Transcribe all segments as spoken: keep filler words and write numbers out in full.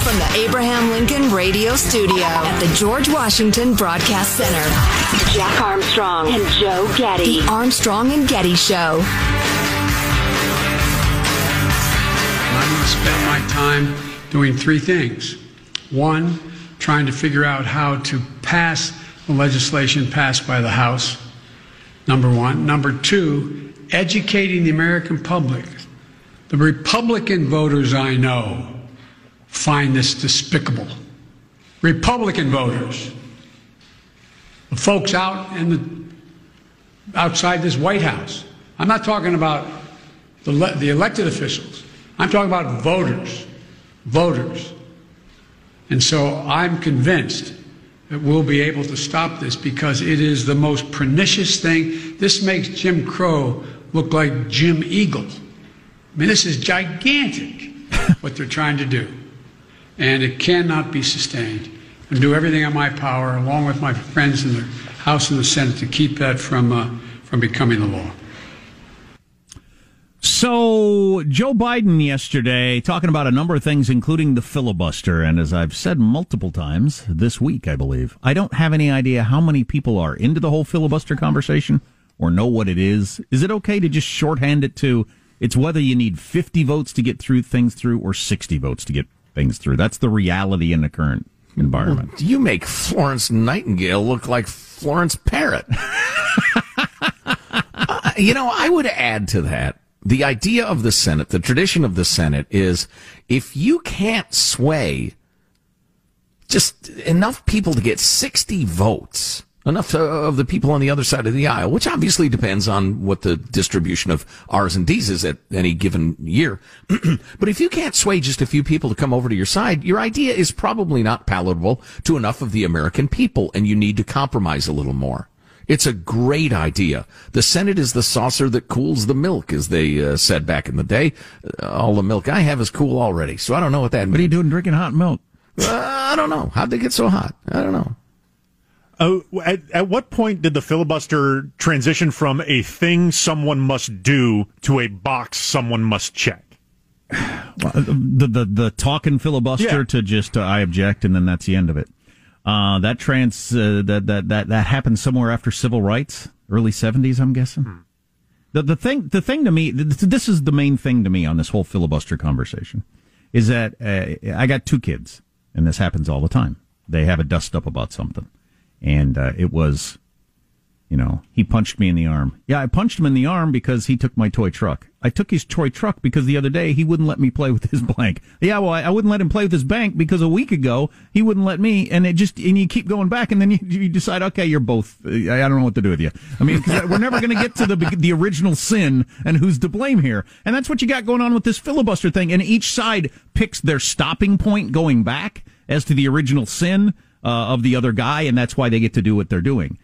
From the Abraham Lincoln Radio Studio at the George Washington Broadcast Center, Jack Armstrong and Joe Getty. The Armstrong and Getty Show. I'm going to spend my time doing three things. One, trying to figure out how to pass the legislation passed by the House, number one. Number two, educating the American public. The Republican voters I know find this despicable. Republican voters, the folks out in the outside this White House. I'm not talking about the, le- the elected officials. I'm talking about voters, voters. And so I'm convinced that we'll be able to stop this because it is the most pernicious thing. This makes Jim Crow look like Jim Eagle. I mean, this is gigantic, what they're trying to do. And it cannot be sustained. I'm doing everything in my power, along with my friends in the House and the Senate, to keep that from uh, from becoming the law. So, Joe Biden yesterday talking about a number of things, including the filibuster. And as I've said multiple times this week, I believe, I don't have any idea how many people are into the whole filibuster conversation or know what it is. Is it okay to just shorthand it to it's whether you need fifty votes to get through things through or sixty votes to get things through? That's the reality in the current environment. Well, you make Florence Nightingale look like Florence Parrot. uh, you know, I would add to that. The idea of the Senate, the tradition of the Senate is if you can't sway just enough people to get sixty votes, enough to, of the people on the other side of the aisle, which obviously depends on what the distribution of R's and D's is at any given year. But if you can't sway just a few people to come over to your side, your idea is probably not palatable to enough of the American people, and you need to compromise a little more. It's a great idea. The Senate is the saucer that cools the milk, as they uh, said back in the day. Uh, all the milk I have is cool already, so I don't know what that means. What are you doing drinking hot milk? Uh, I don't know. How'd they get so hot? I don't know. Uh, at, at what point did the filibuster transition from a thing someone must do to a box someone must check? Well, the, the, the talk and filibuster yeah. to just uh, I object, and then that's the end of it. Uh, that trans, uh, that, that, that, that happened somewhere after civil rights, early seventies, I'm guessing. Hmm. The, the thing, the thing to me, this is the main thing to me on this whole filibuster conversation is that, uh, I got two kids and this happens all the time. They have a dust up about something. And, uh, it was, You know, he punched me in the arm. Yeah, I punched him in the arm because he took my toy truck. I took his toy truck because the other day he wouldn't let me play with his blank. Yeah, well, I, I wouldn't let him play with his bank because a week ago he wouldn't let me. And it just, and you keep going back, and then you, you decide, okay, you're both. I, I don't know what to do with you. I mean, 'cause we're never going to get to the the original sin and who's to blame here. And that's what you got going on with this filibuster thing. And each side picks their stopping point going back as to the original sin uh, of the other guy, and that's why they get to do what they're doing.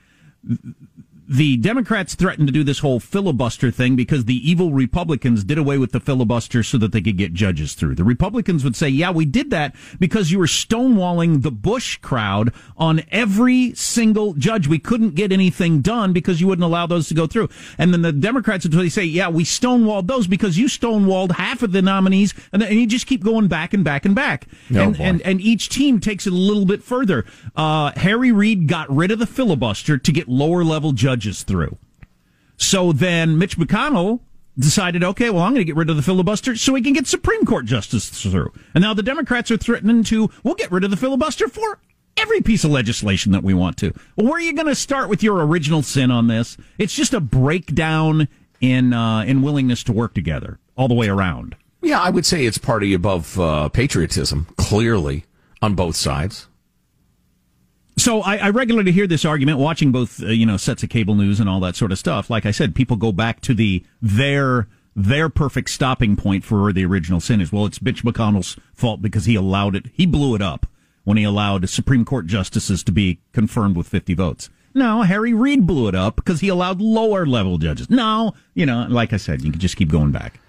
The Democrats threatened to do this whole filibuster thing because the evil Republicans did away with the filibuster so that they could get judges through. The Republicans would say, yeah, we did that because you were stonewalling the Bush crowd on every single judge. We couldn't get anything done because you wouldn't allow those to go through. And then the Democrats would say, yeah, we stonewalled those because you stonewalled half of the nominees. And, and you just keep going back and back and back. No, and, and, and each team takes it a little bit further. Uh, Harry Reid got rid of the filibuster to get lower level judges through. So then Mitch McConnell decided, okay, well, I'm going to get rid of the filibuster so we can get Supreme Court justice through. And now the Democrats are threatening to, we'll get rid of the filibuster for every piece of legislation that we want to. Well, where are you going to start with your original sin on this? It's just a breakdown in uh, in willingness to work together all the way around. Yeah, I would say it's party above uh, patriotism, clearly, on both sides. So I, I regularly hear this argument watching both, uh, you know, sets of cable news and all that sort of stuff. Like I said, people go back to the their their perfect stopping point for the original sin is, well, it's Mitch McConnell's fault because he allowed it. He blew it up when he allowed Supreme Court justices to be confirmed with fifty votes. No, Harry Reid blew it up because he allowed lower level judges. No, you know, like I said, you can just keep going back.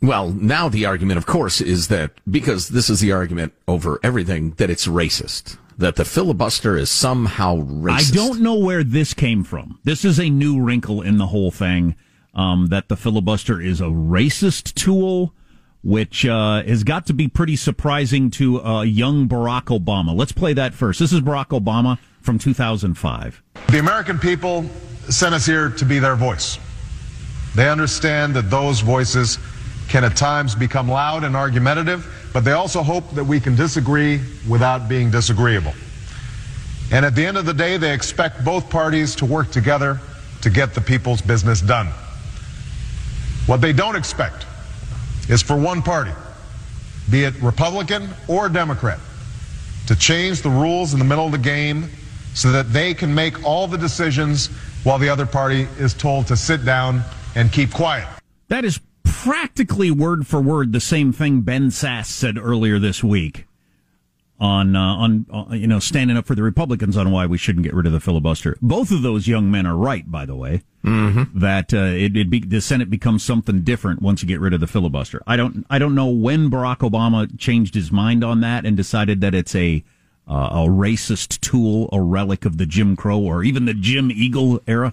Well, now the argument, of course, is that because this is the argument over everything, that it's racist. That the filibuster is somehow racist. I don't know where this came from. This is a new wrinkle in the whole thing, um, that the filibuster is a racist tool, which uh, has got to be pretty surprising to uh, young Barack Obama. Let's play that first. This is Barack Obama from two thousand five. The American people sent us here to be their voice. They understand that those voices can at times become loud and argumentative, but they also hope that we can disagree without being disagreeable. And at the end of the day, they expect both parties to work together to get the people's business done. What they don't expect is for one party, be it Republican or Democrat, to change the rules in the middle of the game so that they can make all the decisions while the other party is told to sit down and keep quiet. That is practically word for word the same thing Ben Sasse said earlier this week on uh, on uh, you know, standing up for the Republicans on why we shouldn't get rid of the filibuster. Both of those young men are right, by the way. Mm-hmm. That uh, it, it be, the Senate becomes something different once you get rid of the filibuster. I don't I don't know when Barack Obama changed his mind on that and decided that it's a uh, a racist tool, a relic of the Jim Crow or even the Jim Eagle era.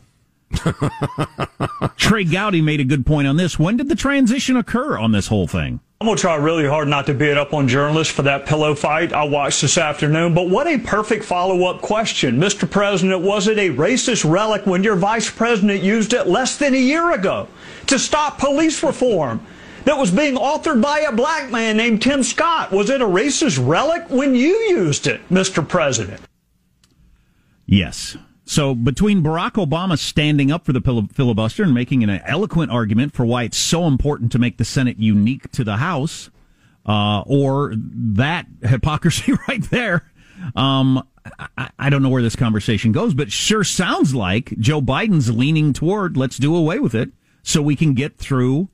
Trey Gowdy made a good point on this. When did the transition occur on this whole thing? I'm going to try really hard not to beat up on journalists for that pillow fight I watched this afternoon, but what a perfect follow-up question. Mister President, was it a racist relic when your vice president used it less than a year ago to stop police reform that was being authored by a black man named Tim Scott? Was it a racist relic when you used it, Mister President? Yes. So between Barack Obama standing up for the filibuster and making an eloquent argument for why it's so important to make the Senate unique to the House, uh, or that hypocrisy right there, um, I, I don't know where this conversation goes, but sure sounds like Joe Biden's leaning toward let's do away with it so we can get through,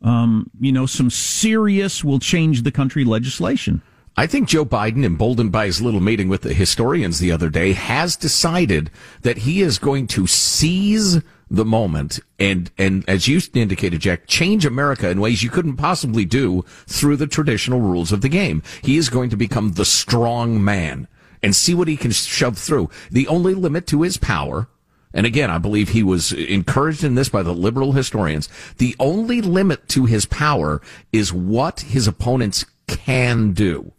um, you know, some serious will change the country legislation. I think Joe Biden, emboldened by his little meeting with the historians the other day, has decided that he is going to seize the moment and, and as you indicated, Jack, change America in ways you couldn't possibly do through the traditional rules of the game. He is going to become the strong man and see what he can shove through. The only limit to his power, and again, I believe he was encouraged in this by the liberal historians, the only limit to his power is what his opponents can do.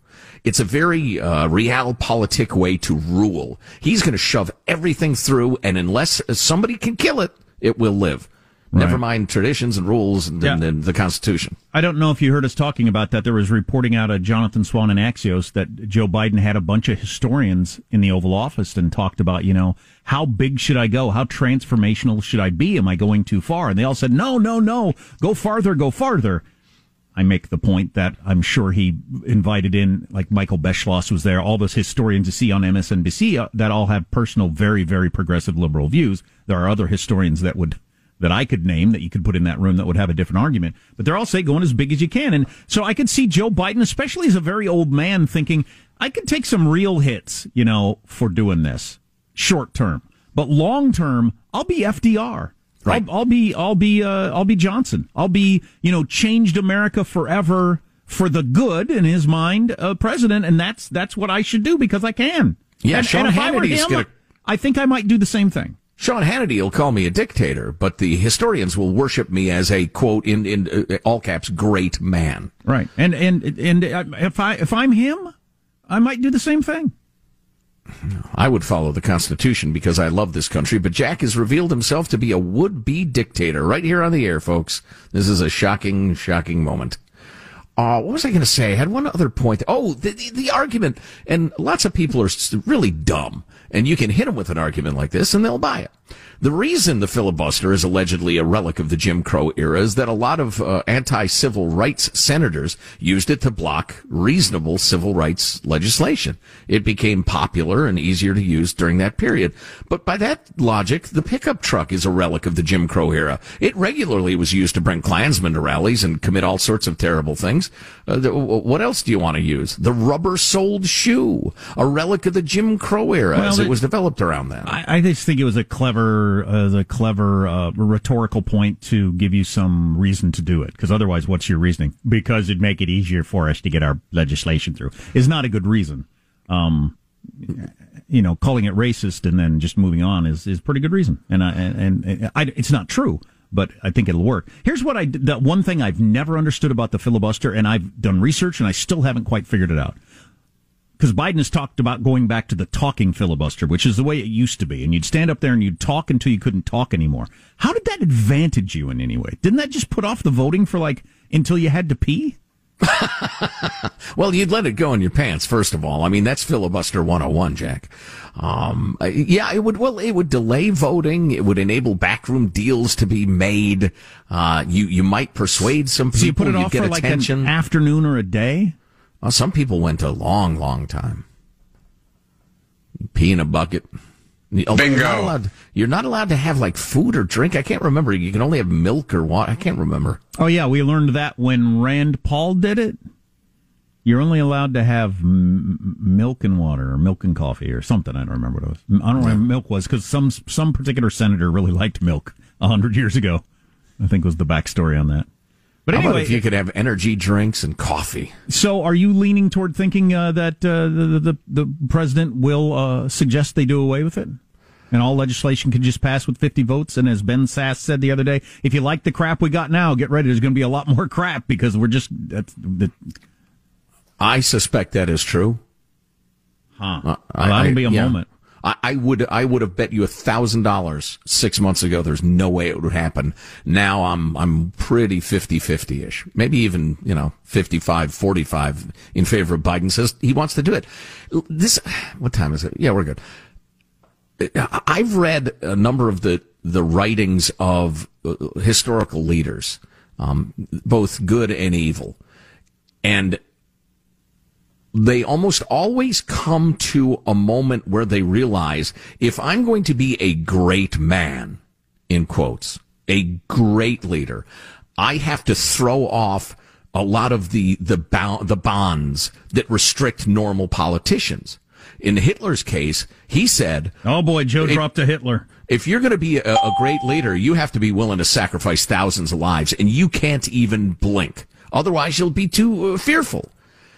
It's a very uh, realpolitik way to rule. He's going to shove everything through, and unless somebody can kill it, it will live. Right. Never mind traditions and rules and, yeah. and, and the Constitution. I don't know if you heard us talking about that. There was reporting out of Jonathan Swan and Axios that Joe Biden had a bunch of historians in the Oval Office and talked about, you know, how big should I go? How transformational should I be? Am I going too far? And they all said, no, no, no, go farther, go farther. I make the point that I'm sure he invited in, like Michael Beschloss was there, all those historians you see on M S N B C that all have personal, very, very progressive liberal views. There are other historians that would... that I could name that you could put in that room that would have a different argument. But they're all saying going as big as you can. And so I could see Joe Biden, especially as a very old man, thinking, I could take some real hits, you know, for doing this short term. But long term, I'll be F D R. Right. I'll, I'll be I'll be uh, I'll be Johnson. I'll be, you know, changed America forever for the good in his mind, uh, president. And that's that's what I should do because I can. Yeah, and, Sean and if I were him, gonna... I think I might do the same thing. Sean Hannity will call me a dictator, but the historians will worship me as a, quote, in, in uh, all caps, great man. Right. And and and if, I, if I'm him, I might do the same thing. I would follow the Constitution because I love this country, but Jack has revealed himself to be a would-be dictator right here on the air, folks. This is a shocking, shocking moment. Uh, what was I going to say? I had one other point. Oh, the, the, the argument, and lots of people are really dumb, and you can hit them with an argument like this, and they'll buy it. The reason the filibuster is allegedly a relic of the Jim Crow era is that a lot of uh, anti-civil rights senators used it to block reasonable civil rights legislation. It became popular and easier to use during that period. But by that logic, the pickup truck is a relic of the Jim Crow era. It regularly was used to bring Klansmen to rallies and commit all sorts of terrible things. Uh, th- what else do you want to use? The rubber-soled shoe, a relic of the Jim Crow era well, as it, it was developed around that. I, I just think it was a clever... Uh, the clever uh, rhetorical point to give you some reason to do it, because otherwise, what's your reasoning? Because it'd make it easier for us to get our legislation through is not a good reason. Um, you know, calling it racist and then just moving on is is pretty good reason. And I, and, and I, it's not true, but I think it'll work. Here's what I that one thing I've never understood about the filibuster, and I've done research and I still haven't quite figured it out. Because Biden has talked about going back to the talking filibuster, which is the way it used to be. And you'd stand up there and you'd talk until you couldn't talk anymore. How did that advantage you in any way? Didn't that just put off the voting for, like, until you had to pee? Well, you'd let it go in your pants, first of all. I mean, that's filibuster one oh one, Jack. Um, yeah, it would, well, it would delay voting. It would enable backroom deals to be made. Uh, you, you might persuade some people. So you put it off for, like, an afternoon or a day? Well, some people went a long, long time. Pee in a bucket. Bingo. You're not allowed, you're not allowed to have, like, food or drink. I can't remember. You can only have milk or water. I can't remember. Oh, yeah. We learned that when Rand Paul did it. You're only allowed to have m- milk and water or milk and coffee or something. I don't remember what it was. I don't remember what milk was because some, some particular senator really liked milk one hundred years ago, I think was the backstory on that. But anyway, how about if you could have energy drinks and coffee? So are you leaning toward thinking uh, that uh, the, the the president will uh, suggest they do away with it? And all legislation can just pass with fifty votes? And as Ben Sasse said the other day, if you like the crap we got now, get ready. There's going to be a lot more crap because we're just... That's, that... I suspect that is true. Huh. Uh, I, well, that'll be a yeah. moment. I would I would have bet you a thousand dollars six months ago. There's no way it would happen. Now I'm I'm pretty fifty-fifty ish, maybe even you know fifty-five forty-five in favor of Biden. Says he wants to do it. This what time is it? Yeah, we're good. I've read a number of the the writings of historical leaders, um, both good and evil, and. They almost always come to a moment where they realize if I'm going to be a great man, in quotes, a great leader, I have to throw off a lot of the, the, bo- the bonds that restrict normal politicians. In Hitler's case, he said, oh boy, Joe it, dropped a Hitler. If you're going to be a, a great leader, you have to be willing to sacrifice thousands of lives and you can't even blink. Otherwise, you'll be too uh, fearful.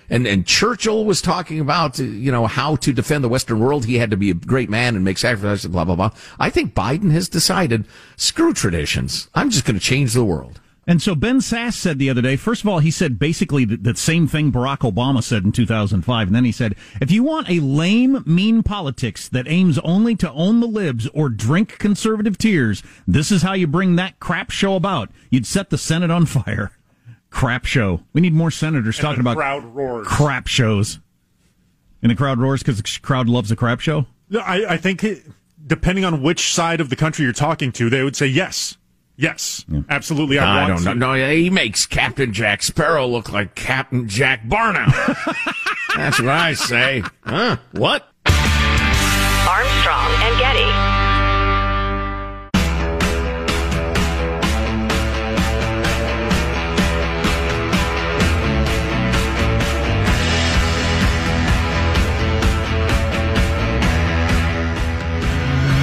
And and Churchill was talking about, you know, how to defend the Western world. He had to be a great man and make sacrifices, blah, blah, blah. I think Biden has decided, screw traditions. I'm just going to change the world. And so Ben Sasse said the other day, first of all, he said basically the, the same thing Barack Obama said in two thousand five. And then he said, if you want a lame, mean politics that aims only to own the libs or drink conservative tears, this is how you bring that crap show about. You'd set the Senate on fire. Crap show. We need more senators and talking about crowd roars. Crap shows. And the crowd roars because the crowd loves a crap show? No, I, I think it, depending on which side of the country you're talking to, they would say yes. Yes, absolutely. I, I don't know. No, he makes Captain Jack Sparrow look like Captain Jack Barnow. That's what I say. Huh? What? Armstrong and Getty.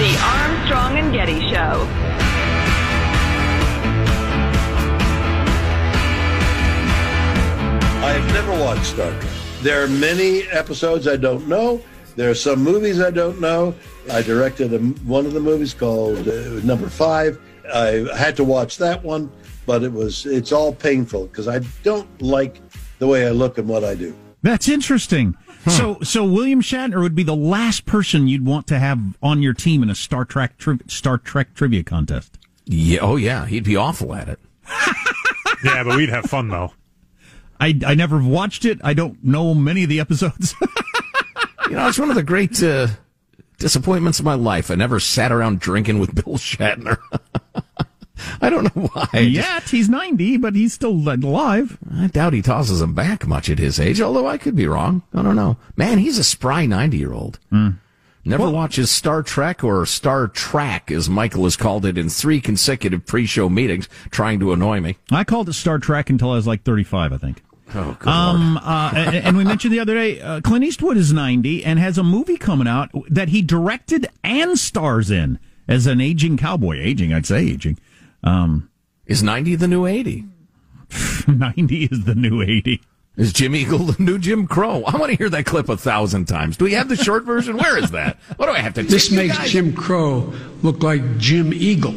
The Armstrong and Getty Show. I have never watched Star Trek. There are many episodes I don't know. There are some movies I don't know. I directed a, one of the movies called uh, Number Five. I had to watch that one, but it was it's all painful because I don't like the way I look and what I do. That's interesting. Huh. So, so William Shatner would be the last person you'd want to have on your team in a Star Trek tri- Star Trek trivia contest. Yeah. Oh, yeah. He'd be awful at it. Yeah, but we'd have fun though. I, I never watched it. I don't know many of the episodes. You know, it's one of the great uh, disappointments of my life. I never sat around drinking with Bill Shatner. I don't know why. Yet, he's ninety, but he's still alive. I doubt he tosses them back much at his age, although I could be wrong. I don't know. Man, he's a spry ninety-year-old. Mm. Never well, watches Star Trek or Star Track, as Michael has called it, in three consecutive pre-show meetings, trying to annoy me. I called it Star Trek until I was like thirty-five, I think. Oh, good um, Lord. uh, and, and we mentioned the other day, uh, Clint Eastwood is ninety and has a movie coming out that he directed and stars in as an aging cowboy. Aging, I'd say aging. Um, is ninety the new eighty? ninety is the new eighty. Is Jim Eagle the new Jim Crow? I want to hear that clip a thousand times. Do we have the short version? Where is that? What do I have to do? This makes guys? Jim Crow look like Jim Eagle.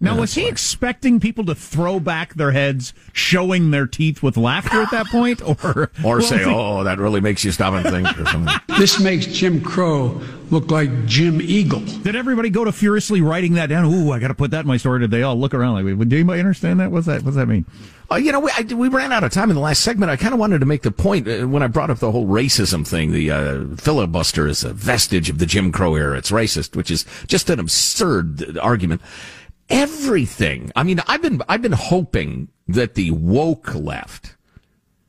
Now, yeah, was he right. expecting people to throw back their heads, showing their teeth with laughter at that point? Or or say, oh, that really makes you stop and think or something. This makes Jim Crow look like Jim Eagle. Did everybody go to furiously writing that down? Ooh, I got to put that in my story. Did they all look around like, did anybody understand that? What's that? What's that mean? Uh, you know, we, I, we ran out of time in the last segment. I kind of wanted to make the point uh, when I brought up the whole racism thing. The uh, filibuster is a vestige of the Jim Crow era. It's racist, which is just an absurd argument. Everything. I mean, I've been I've been hoping that the woke left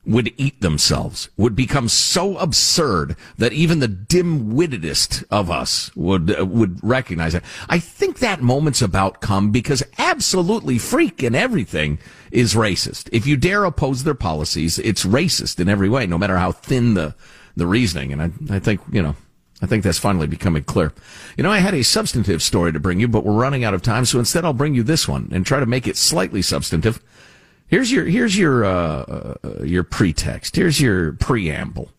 would eat themselves, would become so absurd that even the dim-wittedest of us would uh, would recognize it. I think that moment's about come because absolutely freak and everything is racist. If you dare oppose their policies, it's racist in every way, no matter how thin the the reasoning. And I I think, you know. I think that's finally becoming clear. You know, I had a substantive story to bring you, but we're running out of time, so instead I'll bring you this one and try to make it slightly substantive. Here's your here's your uh, your pretext. Here's your preamble.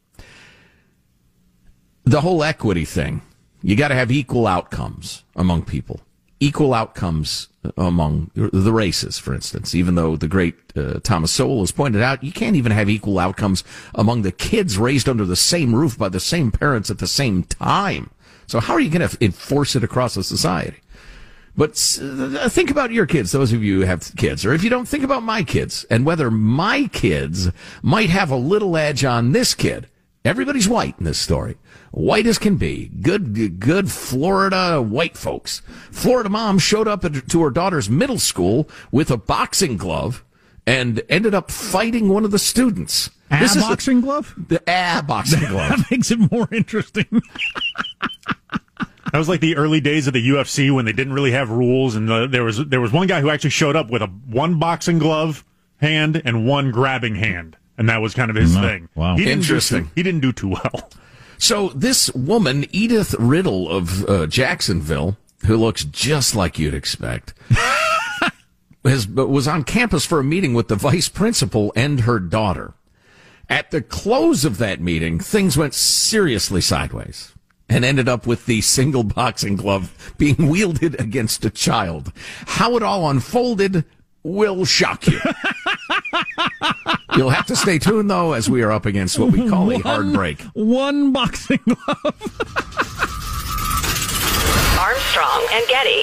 The whole equity thing. You got to have equal outcomes among people. Equal outcomes among the races, for instance, even though the great uh, Thomas Sowell has pointed out, you can't even have equal outcomes among the kids raised under the same roof by the same parents at the same time. So how are you going to enforce it across a society? But uh, think about your kids, those of you who have kids, or if you don't, think about my kids and whether my kids might have a little edge on this kid. Everybody's white in this story. White as can be. Good, good Florida white folks. Florida mom showed up to her daughter's middle school with a boxing glove and ended up fighting one of the students. A this boxing is a, glove? The ah, boxing glove. That makes it more interesting. That was like the early days of the U F C when they didn't really have rules. And uh, there was there was one guy who actually showed up with a one boxing glove hand and one grabbing hand. And that was kind of his mm-hmm. thing. Wow. He interesting. Too, he didn't do too well. So this woman, Edith Riddle of uh, Jacksonville, who looks just like you'd expect, has, was on campus for a meeting with the vice principal and her daughter. At the close of that meeting, things went seriously sideways and ended up with the single boxing glove being wielded against a child. How it all unfolded, will shock you. You'll have to stay tuned, though, as we are up against what we call one, a hard break. One boxing glove. Armstrong and Getty.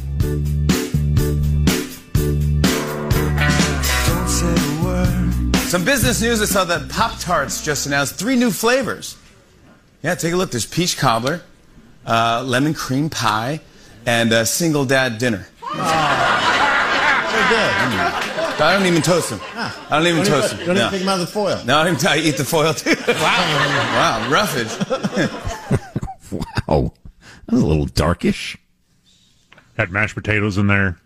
Some business news. I saw that Pop-Tarts just announced three new flavors. Yeah, take a look. There's peach cobbler, uh, lemon cream pie, and a single dad dinner. Oh. They're good. I don't even toast them. Ah. I don't even don't toast even, them. Don't no. even pick them out of the foil. No, I, don't even, I eat the foil, too. Wow. Wow, roughage. Wow. That was a little darkish. Had mashed potatoes in there.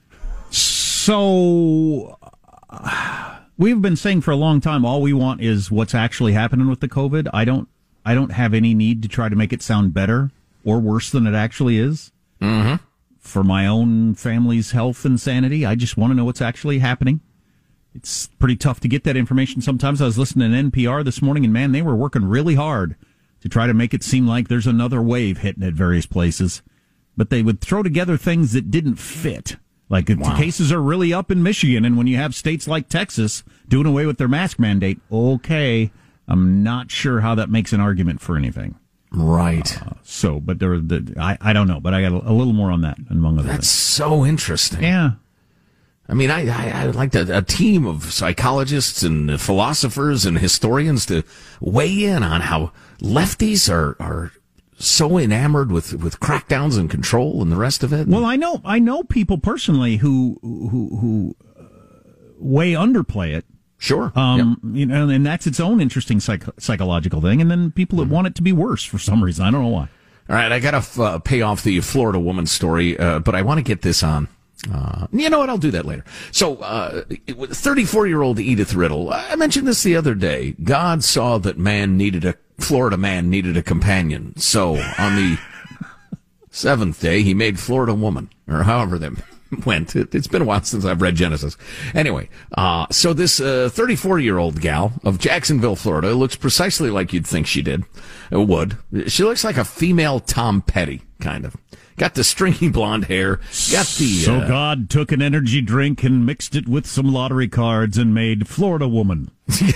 So... Uh, We've been saying for a long time, all we want is what's actually happening with the COVID. I don't, I don't have any need to try to make it sound better or worse than it actually is. Mm-hmm. For my own family's health and sanity, I just want to know what's actually happening. It's pretty tough to get that information sometimes. I was listening to N P R this morning, and man, they were working really hard to try to make it seem like there's another wave hitting at various places. But they would throw together things that didn't fit. Like, if wow. the cases are really up in Michigan, and when you have states like Texas doing away with their mask mandate, okay, I'm not sure how that makes an argument for anything. Right. Uh, so, but there, the, I, I don't know, but I got a, a little more on that, among other That's things. That's so interesting. Yeah. I mean, I, I, I'd like to, a team of psychologists and philosophers and historians to weigh in on how lefties are... are so enamored with, with crackdowns and control and the rest of it. Well, I know I know people personally who who who uh, way underplay it. Sure, um, yep. you know, and that's its own interesting psych- psychological thing. And then people that mm-hmm. want it to be worse for some reason. I don't know why. All right, I got to f- uh, pay off the Florida woman story, uh, but I want to get this on. Uh, you know what? I'll do that later. So, uh, thirty-four-year-old Edith Riddle. I mentioned this the other day. God saw that man needed a Florida man needed a companion. So on the seventh day, he made Florida woman, or however that went. It, it's been a while since I've read Genesis. Anyway, uh, so this uh, thirty-four-year-old gal of Jacksonville, Florida, looks precisely like you'd think she did. It would. She looks like a female Tom Petty. kind of. Got the stringy blonde hair. Got the. So uh, God took an energy drink and mixed it with some lottery cards and made Florida Woman.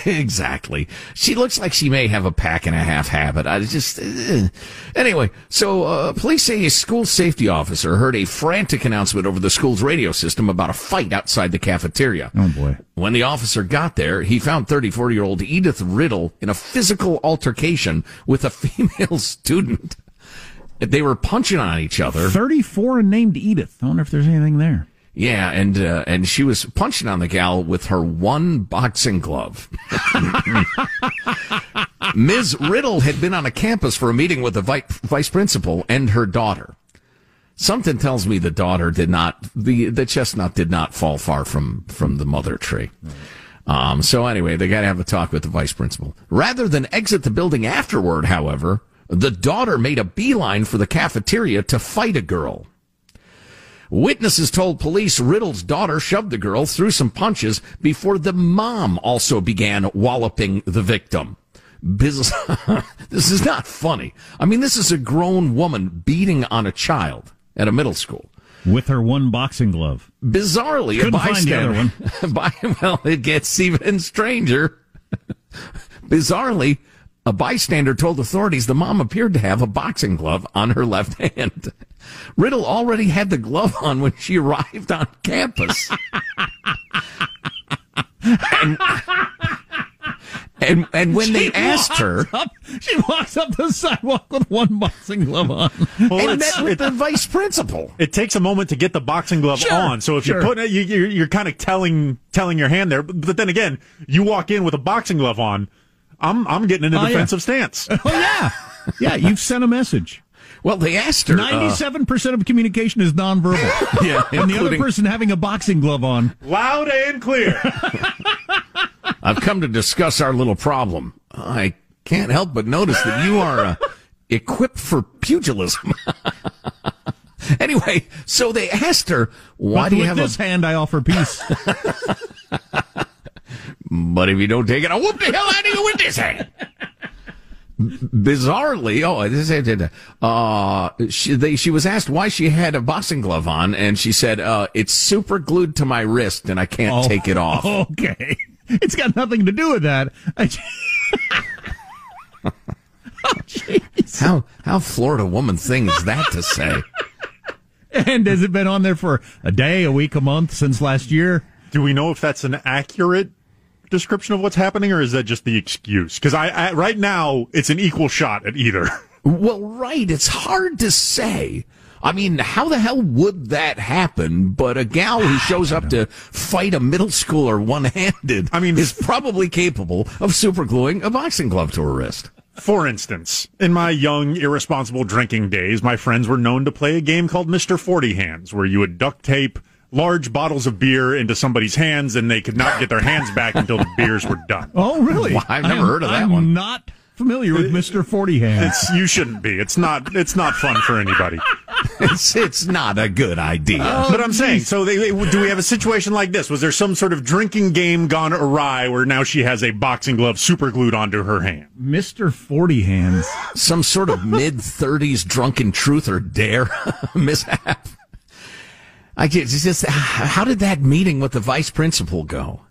Exactly. She looks like she may have a pack and a half habit. I just. Uh, anyway, so uh, police say a school safety officer heard a frantic announcement over the school's radio system about a fight outside the cafeteria. Oh, boy. When the officer got there, he found thirty-four-year-old Edith Riddle in a physical altercation with a female student. They were punching on each other. thirty-four and named Edith. I wonder if there's anything there. Yeah, and uh, and she was punching on the gal with her one boxing glove. Miz Riddle had been on a campus for a meeting with the vice principal and her daughter. Something tells me the daughter did not, the, the chestnut did not fall far from, from the mother tree. Right. Um, so anyway, they got to have a talk with the vice principal. Rather than exit the building afterward, however, the daughter made a beeline for the cafeteria to fight a girl. Witnesses told police Riddle's daughter shoved the girl, threw some punches, before the mom also began walloping the victim. Biz- this is not funny. I mean, this is a grown woman beating on a child at a middle school. With her one boxing glove. Bizarrely, Couldn't a bystander. Find the other one. by, well, it gets even stranger. Bizarrely, a bystander told authorities the mom appeared to have a boxing glove on her left hand. Riddle already had the glove on when she arrived on campus. and, and and when she they asked her... Up, she walks up the sidewalk with one boxing glove on. Well, and met with it, the vice principal. It takes a moment to get the boxing glove sure, on, so if sure. you're putting it, you, you're, you're kind of telling, telling your hand there. But then again, you walk in with a boxing glove on. I'm I'm getting in a oh, defensive yeah. stance. Oh, yeah. Yeah, you've sent a message. Well, they asked her. ninety-seven percent uh, of communication is nonverbal. Yeah, and the other person having a boxing glove on. Loud and clear. I've come to discuss our little problem. I can't help but notice that you are uh, equipped for pugilism. Anyway, so they asked her, why but do you have this a... hand, I offer peace. But if you don't take it, I'll whoop the hell out of you with this hand. Bizarrely, oh, this uh, she, they, she was asked why she had a boxing glove on, and she said, uh, it's super glued to my wrist, and I can't oh, take it off. Okay. It's got nothing to do with that. I just... oh, jeez. How, how Florida Woman thing is that to say? And has it been on there for a day, a week, a month, since last year? Do we know if that's an accurate description of what's happening, or is that just the excuse? Because I, I right now it's an equal shot at either. Well, right, it's hard to say. I mean, how the hell would that happen? But a gal who shows up know. to fight a middle schooler one-handed, I mean, is probably capable of supergluing a boxing glove to her wrist. For instance, in my young, irresponsible drinking days, my friends were known to play a game called Mister Forty Hands, where you would duct tape large bottles of beer into somebody's hands, and they could not get their hands back until the beers were done. Oh, really? Well, I've never am, heard of that I'm one. I'm not familiar with Mister Forty Hands. It's, you shouldn't be. It's not. It's not fun for anybody. It's it's not a good idea. Oh, but I'm geez. saying, so they, they, do we have a situation like this? Was there some sort of drinking game gone awry where now she has a boxing glove super glued onto her hand? Mister Forty Hands. Some sort of mid-thirties drunken truth or dare mishap. I just, just, how did that meeting with the vice principal go?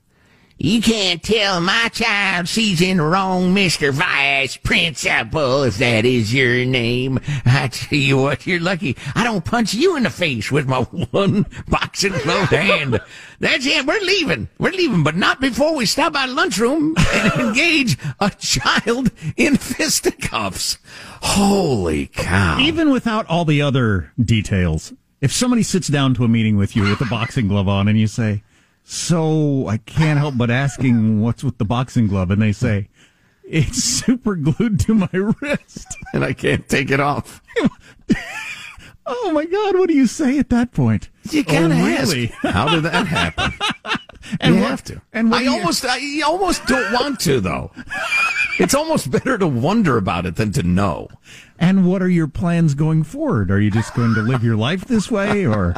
You can't tell my child she's in the wrong, Mister Vice Principal, if that is your name. I tell you what, you're lucky. I don't punch you in the face with my one boxing glove hand. That's it. We're leaving. We're leaving, but not before we stop by the lunchroom and engage a child in fisticuffs. Holy cow. Even without all the other details. If somebody sits down to a meeting with you with a boxing glove on and you say, so I can't help but asking what's with the boxing glove, and they say, it's super glued to my wrist. And I can't take it off. Oh, my God, what do you say at that point? You gotta oh, really? ask, how did that happen? And you what, have to. And I, almost, I almost don't want to, though. It's almost better to wonder about it than to know. And what are your plans going forward? Are you just going to live your life this way, or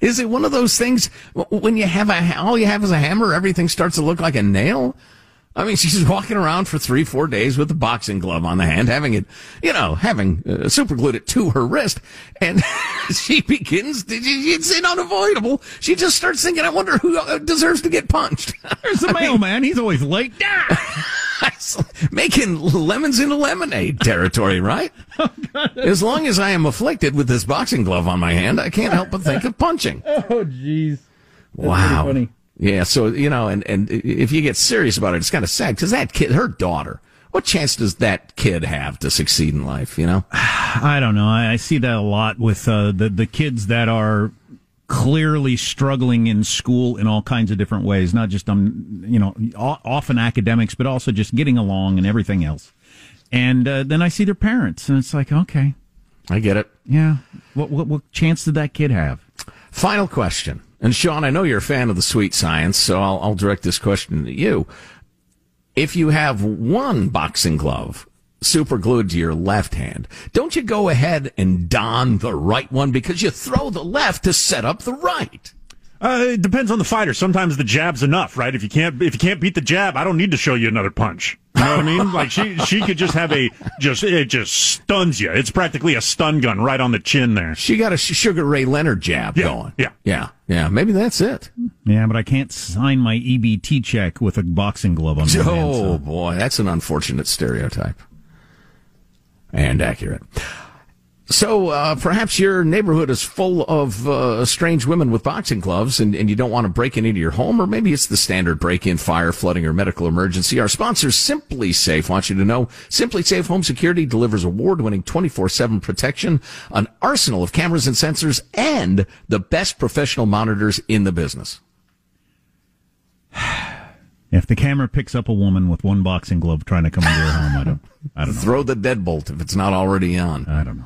is it one of those things when you have a all you have is a hammer, everything starts to look like a nail? I mean, she's walking around for three, four days with a boxing glove on the hand, having it, you know, having uh, super glued it to her wrist. And she begins, to, it's unavoidable. She just starts thinking, I wonder who deserves to get punched. There's the mailman. He's always late. Making lemons into lemonade territory, right? Oh, as long as I am afflicted with this boxing glove on my hand, I can't help but think of punching. Oh, jeez. Wow. Pretty funny. Yeah, so, you know, and, and if you get serious about it, it's kind of sad because that kid, her daughter, what chance does that kid have to succeed in life, you know? I don't know. I, I see that a lot with uh, the, the kids that are clearly struggling in school in all kinds of different ways, not just, um, you know, often academics, but also just getting along and everything else. And uh, then I see their parents, and it's like, okay. I get it. Yeah. What, what, what chance did that kid have? Final question. And, Sean, I know you're a fan of the sweet science, so I'll, I'll direct this question to you. If you have one boxing glove super glued to your left hand, don't you go ahead and don the right one because you throw the left to set up the right? Uh, it depends on the fighter. Sometimes the jab's enough, right? If you can't if you can't beat the jab, I don't need to show you another punch. You know what I mean? Like she she could just have a just it just stuns you. It's practically a stun gun right on the chin there. She got a Sugar Ray Leonard jab yeah, going. Yeah, yeah, yeah. Maybe that's it. Yeah, but I can't sign my E B T check with a boxing glove on my hand. Oh so. Boy, that's an unfortunate stereotype and accurate. So uh, perhaps your neighborhood is full of uh, strange women with boxing gloves and, and you don't want to break in into your home, or maybe it's the standard break-in, fire, flooding, or medical emergency. Our sponsor, SimpliSafe, wants you to know SimpliSafe Home Security delivers award-winning twenty-four seven protection, an arsenal of cameras and sensors, and the best professional monitors in the business. If the camera picks up a woman with one boxing glove trying to come into your home, I don't, I don't know. Throw the deadbolt if it's not already on. I don't know.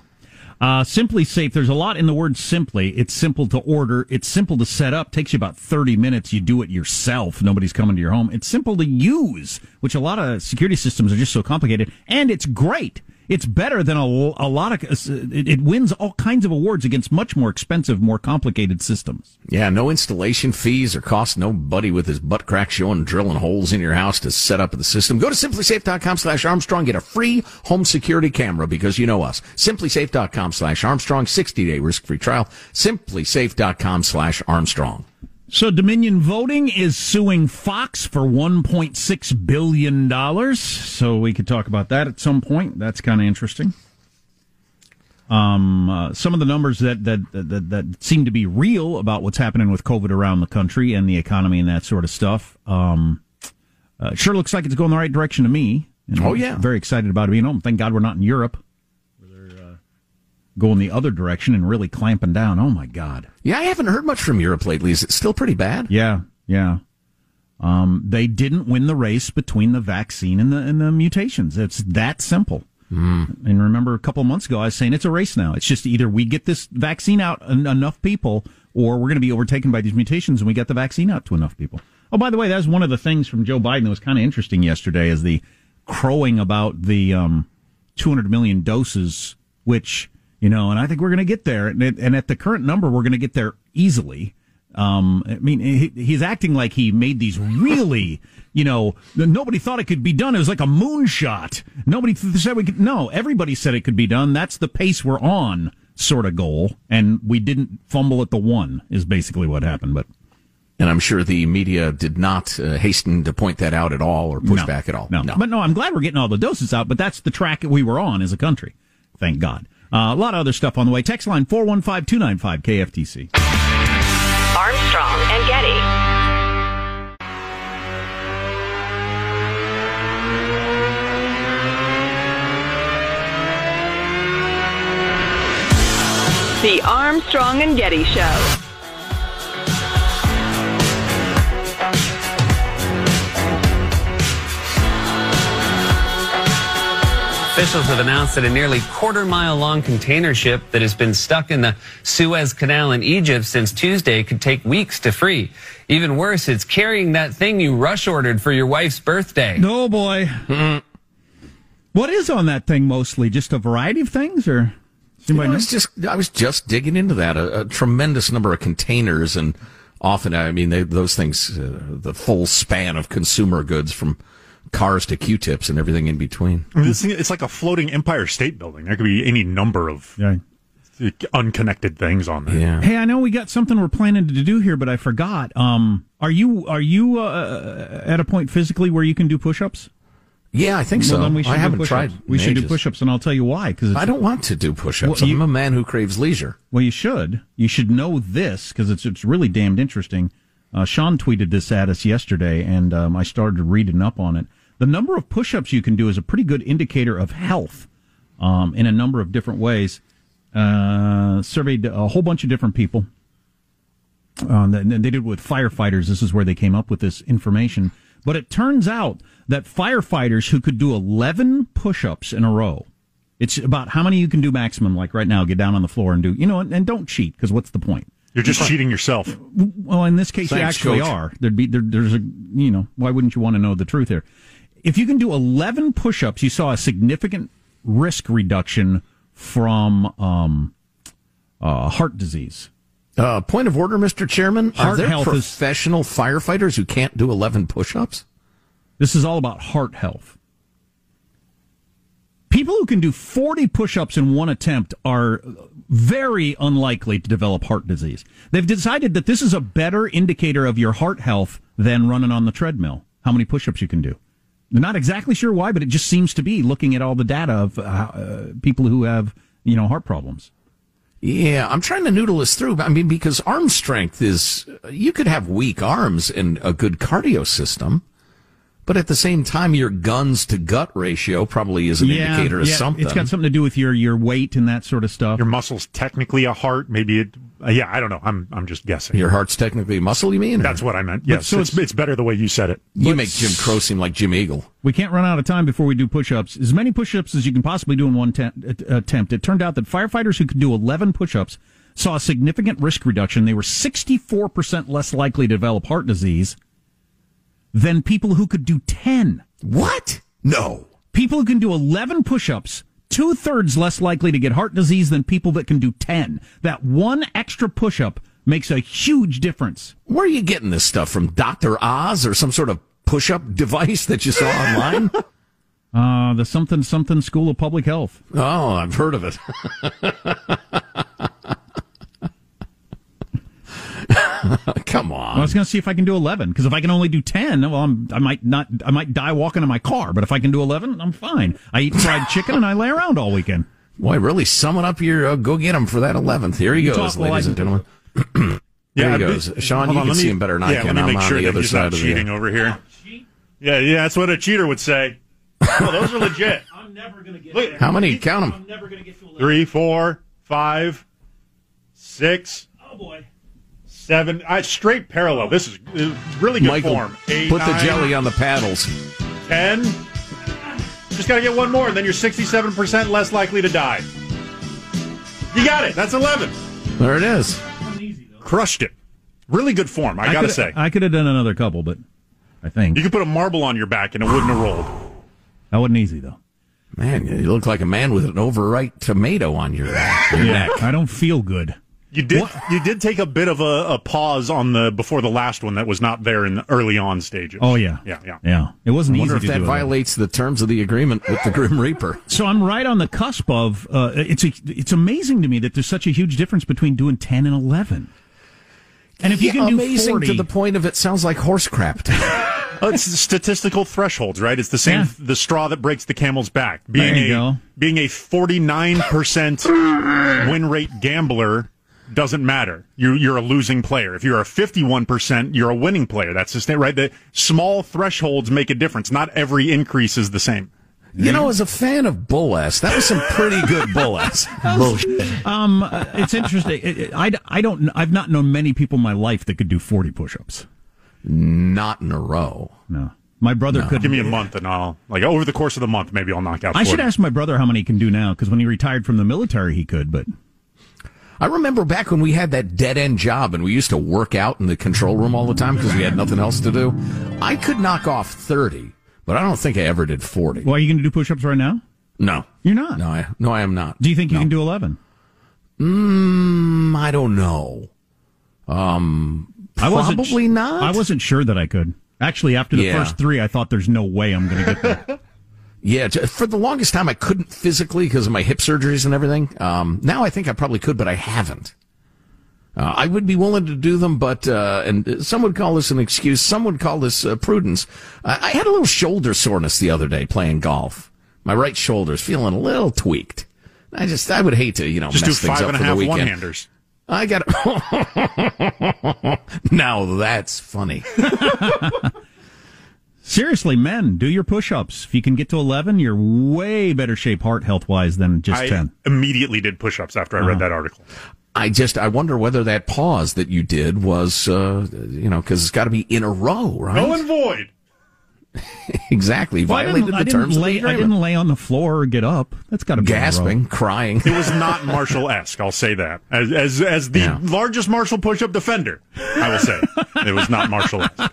Uh, SimpliSafe, there's a lot in the word simply. It's simple to order. It's simple to set up. Takes you about thirty minutes. You do it yourself. Nobody's coming to your home. It's simple to use, which a lot of security systems are just so complicated. And it's great. It's better than a, a lot of... It wins all kinds of awards against much more expensive, more complicated systems. Yeah, no installation fees or cost nobody with his butt crack showing drilling holes in your house to set up the system. Go to SimpliSafe.com slash Armstrong. Get a free home security camera because you know us. SimpliSafe.com slash Armstrong. sixty-day risk-free trial. SimpliSafe.com slash Armstrong. So Dominion Voting is suing Fox for one point six billion dollars. So we could talk about that at some point. That's kind of interesting. Um, uh, some of the numbers that, that that that seem to be real about what's happening with COVID around the country and the economy and that sort of stuff. Um, uh, sure looks like it's going the right direction to me. And oh I'm yeah, very excited about it being home. Thank God we're not in Europe. Going the other direction and really clamping down. Oh, my God. Yeah, I haven't heard much from Europe lately. Is it still pretty bad? Yeah, yeah. Um, they didn't win the race between the vaccine and the and the mutations. It's that simple. Mm. And remember, a couple of months ago, I was saying it's a race now. It's just either we get this vaccine out en- enough people, or we're going to be overtaken by these mutations, and we get the vaccine out to enough people. Oh, by the way, that was one of the things from Joe Biden that was kind of interesting yesterday, is the crowing about the um, two hundred million doses, which... You know, and I think we're going to get there. And, and at the current number, we're going to get there easily. Um, I mean, he, he's acting like he made these really, you know, nobody thought it could be done. It was like a moonshot. Nobody said we could. No, everybody said it could be done. That's the pace we're on sort of goal. And we didn't fumble at the one is basically what happened. But And I'm sure the media did not uh, hasten to point that out at all or push no, back at all. No. no, but no, I'm glad we're getting all the doses out. But that's the track we were on as a country. Thank God. Uh, a lot of other stuff on the way. Text line four one five, two nine five, K F T C. Armstrong and Getty. The Armstrong and Getty Show. Officials have announced that a nearly quarter-mile-long container ship that has been stuck in the Suez Canal in Egypt since Tuesday could take weeks to free. Even worse, it's carrying that thing you rush ordered for your wife's birthday. No, boy. Mm-mm. What is on that thing mostly? Just a variety of things, or you know, I was just I was just digging into that. A, a tremendous number of containers, and often I mean they, those things, uh, the full span of consumer goods from. cars to Q-tips and everything in between. I mean, this thing, it's like a floating Empire State Building. There could be any number of yeah. unconnected things on there. Yeah. Hey, I know we got something we're planning to do here, but I forgot. Um, are you are you uh, at a point physically where you can do push-ups? Yeah, I think well, so. Then we I haven't push-ups. tried. We should ages. do push-ups, and I'll tell you why. Because I don't want to do push-ups. Well, you, I'm a man who craves leisure. Well, you should. You should know this because it's it's really damned interesting. Uh, Sean tweeted this at us yesterday, and um, I started reading up on it. The number of push-ups you can do is a pretty good indicator of health um, in a number of different ways. Uh, surveyed a whole bunch of different people. Um, they did it with firefighters. This is where they came up with this information. But it turns out that firefighters who could do eleven push-ups in a row, it's about how many you can do maximum, like right now, get down on the floor and do, you know, and, and don't cheat, because what's the point? You're just cheating yourself. Well, in this case, Thanks, you actually coach. are. There'd be, there, there's a, you know, why wouldn't you want to know the truth here? If you can do eleven push-ups, you saw a significant risk reduction from um, uh, heart disease. Uh, point of order, Mister Chairman. Heart Are there health professional is, firefighters who can't do eleven push-ups? This is all about heart health. People who can do forty push-ups in one attempt are very unlikely to develop heart disease. They've decided that this is a better indicator of your heart health than running on the treadmill, how many push-ups you can do. They're not exactly sure why, but it just seems to be looking at all the data of uh, uh, people who have, you know, heart problems. Yeah, I'm trying to noodle this through. I mean, because arm strength is, you could have weak arms and a good cardio system, but at the same time, your guns to gut ratio probably is an yeah, indicator of yeah, something. It's got something to do with your, your weight and that sort of stuff. Your muscle's technically a heart. Maybe it, uh, yeah, I don't know. I'm I'm just guessing. Your heart's technically a muscle, you mean? Or? That's what I meant. Yes. But so it's, it's better the way you said it. You make Jim Crow seem like Jim Eagle. We can't run out of time before we do push-ups. As many push-ups as you can possibly do in one te- attempt. It turned out that firefighters who could do eleven push-ups saw a significant risk reduction. They were sixty-four percent less likely to develop heart disease than people who could do ten. What? No. People who can do eleven push-ups, two-thirds less likely to get heart disease than people that can do ten. That one extra push-up makes a huge difference. Where are you getting this stuff from? Doctor Oz or some sort of push-up device that you saw online? uh, the something-something School of Public Health. Oh, I've heard of it. Come on. I was going to see if I can do eleven, because if I can only do ten, well, I'm, I might not. I might die walking in my car. But if I can do eleven, I'm fine. I eat fried chicken and I lay around all weekend. Boy, really summing up your uh, go get him for that eleventh. Here he you goes, ladies and gentlemen. Here yeah, he goes. Been, Sean, you on, can see me, him better than yeah, I can. Let me make I'm sure on the other side of the cheating over here. Yeah, yeah, that's what a cheater would say. Well, those are legit. I'm never going to get. Look, there. How many? Count them. I'm never going to get to eleven. Three, four, five, six. Oh boy. Seven, uh, straight parallel. This is really good Michael, form. Eight, put nine, the jelly on the paddles. Ten. Just got to get one more, and then you're sixty-seven percent less likely to die. You got it. That's eleven. There it is. Crushed it. Really good form, I, I got to say. I could have done another couple, but I think. You could put a marble on your back, and it wouldn't have rolled. That wasn't easy, though. Man, you look like a man with an overripe tomato on your, your yeah, neck. I don't feel good. You did. What? You did take a bit of a, a pause on the before the last one that was not there in the early on stages. Oh yeah, yeah, yeah. yeah. It wasn't I wonder easy if to that do violates that. The terms of the agreement with the Grim Reaper. So I'm right on the cusp of. Uh, it's a, it's amazing to me that there's such a huge difference between doing ten and eleven. And if yeah, you can do amazing forty, to the point of it sounds like horse crap. Oh, it's statistical thresholds, right? It's the same, yeah. the straw that breaks the camel's back. Being there you a go. being a forty-nine percent win rate gambler. Doesn't matter. You're, you're a losing player. If you're a fifty-one percent, you're a winning player. That's just it, right? The small thresholds make a difference. Not every increase is the same. You know, as a fan of bull ass, that was some pretty good bull ass. Bullshit. Um, it's interesting. It, it, I, I don't, I've not known many people in my life that could do forty push-ups. Not in a row. No. My brother no. couldn't. Give me a month and I'll, like, over the course of the month, maybe I'll knock out forty. I should ask my brother how many he can do now, because when he retired from the military, he could, but... I remember back when we had that dead-end job and we used to work out in the control room all the time because we had nothing else to do. I could knock off thirty, but I don't think I ever did forty. Well, are you going to do push-ups right now? No. You're not? No, I, no, I am not. Do you think you no. can do eleven? Mm, I don't know. Um, probably I wasn't, not. I wasn't sure that I could. Actually, after the yeah. first three, I thought there's no way I'm going to get there. Yeah, for the longest time, I couldn't physically because of my hip surgeries and everything. Um, now I think I probably could, but I haven't. Uh, I would be willing to do them, but, uh, and some would call this an excuse. Some would call this uh, prudence. Uh, I had a little shoulder soreness the other day playing golf. My right shoulder's feeling a little tweaked. I just, I would hate to, you know, just mess things up for the weekend. Just do five and a half one-handers. I got it. Now that's funny. Seriously, men, do your push-ups. If you can get to eleven, you're way better shape heart health-wise than just I ten. I immediately did push-ups after I uh-huh. read that article. I just, I wonder whether that pause that you did was, uh, you know, because it's got to be in a row, right? Null and void. Exactly. Well, Violated the terms lay, of the agreement. I didn't lay on the floor or get up. That's got to be gasping, crying. It was not Marshall-esque, I'll say that. As as, as the yeah. largest Marshall push-up defender, I will say. It was not Marshall-esque.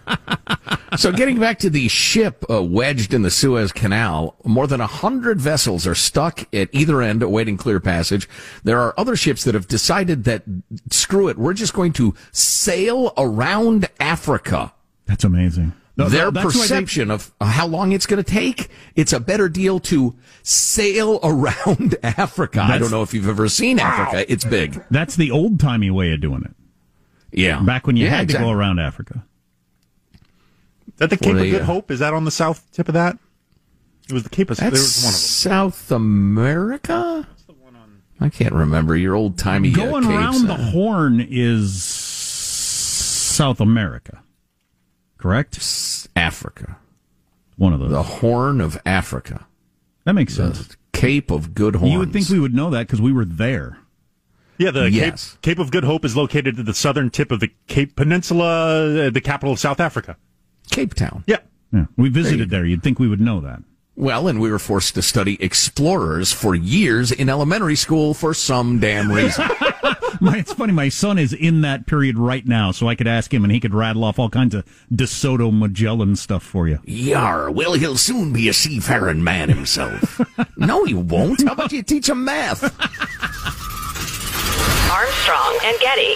So getting back to the ship uh, wedged in the Suez Canal, more than one hundred vessels are stuck at either end awaiting clear passage. There are other ships that have decided that, screw it, we're just going to sail around Africa. That's amazing. Their That's perception they... of how long it's going to take, it's a better deal to sail around Africa. That's... I don't know if you've ever seen wow. Africa. It's big. That's the old-timey way of doing it. Yeah. Back when you yeah, had exactly. to go around Africa. Is that the Cape they, of Good Hope? Is that on the south tip of that? It was the Cape of... That's there was one of them. South America? What's the one on... I can't remember. Your old-timey Going uh, around the uh... horn is South America. Correct? Africa. One of those. The Horn of Africa. That makes sense. The Cape of Good Hope. You would think we would know that because we were there. Yeah, the yes. Cape, Cape of Good Hope is located at the southern tip of the Cape Peninsula, the capital of South Africa. Cape Town. Yeah. yeah. We visited there. there. You'd think we would know that. Well, and we were forced to study explorers for years in elementary school for some damn reason. My, it's funny, my son is in that period right now, so I could ask him, and he could rattle off all kinds of De Soto Magellan stuff for you. Yar, well, he'll soon be a seafaring man himself. No, he won't. How about you teach him math? Armstrong and Getty.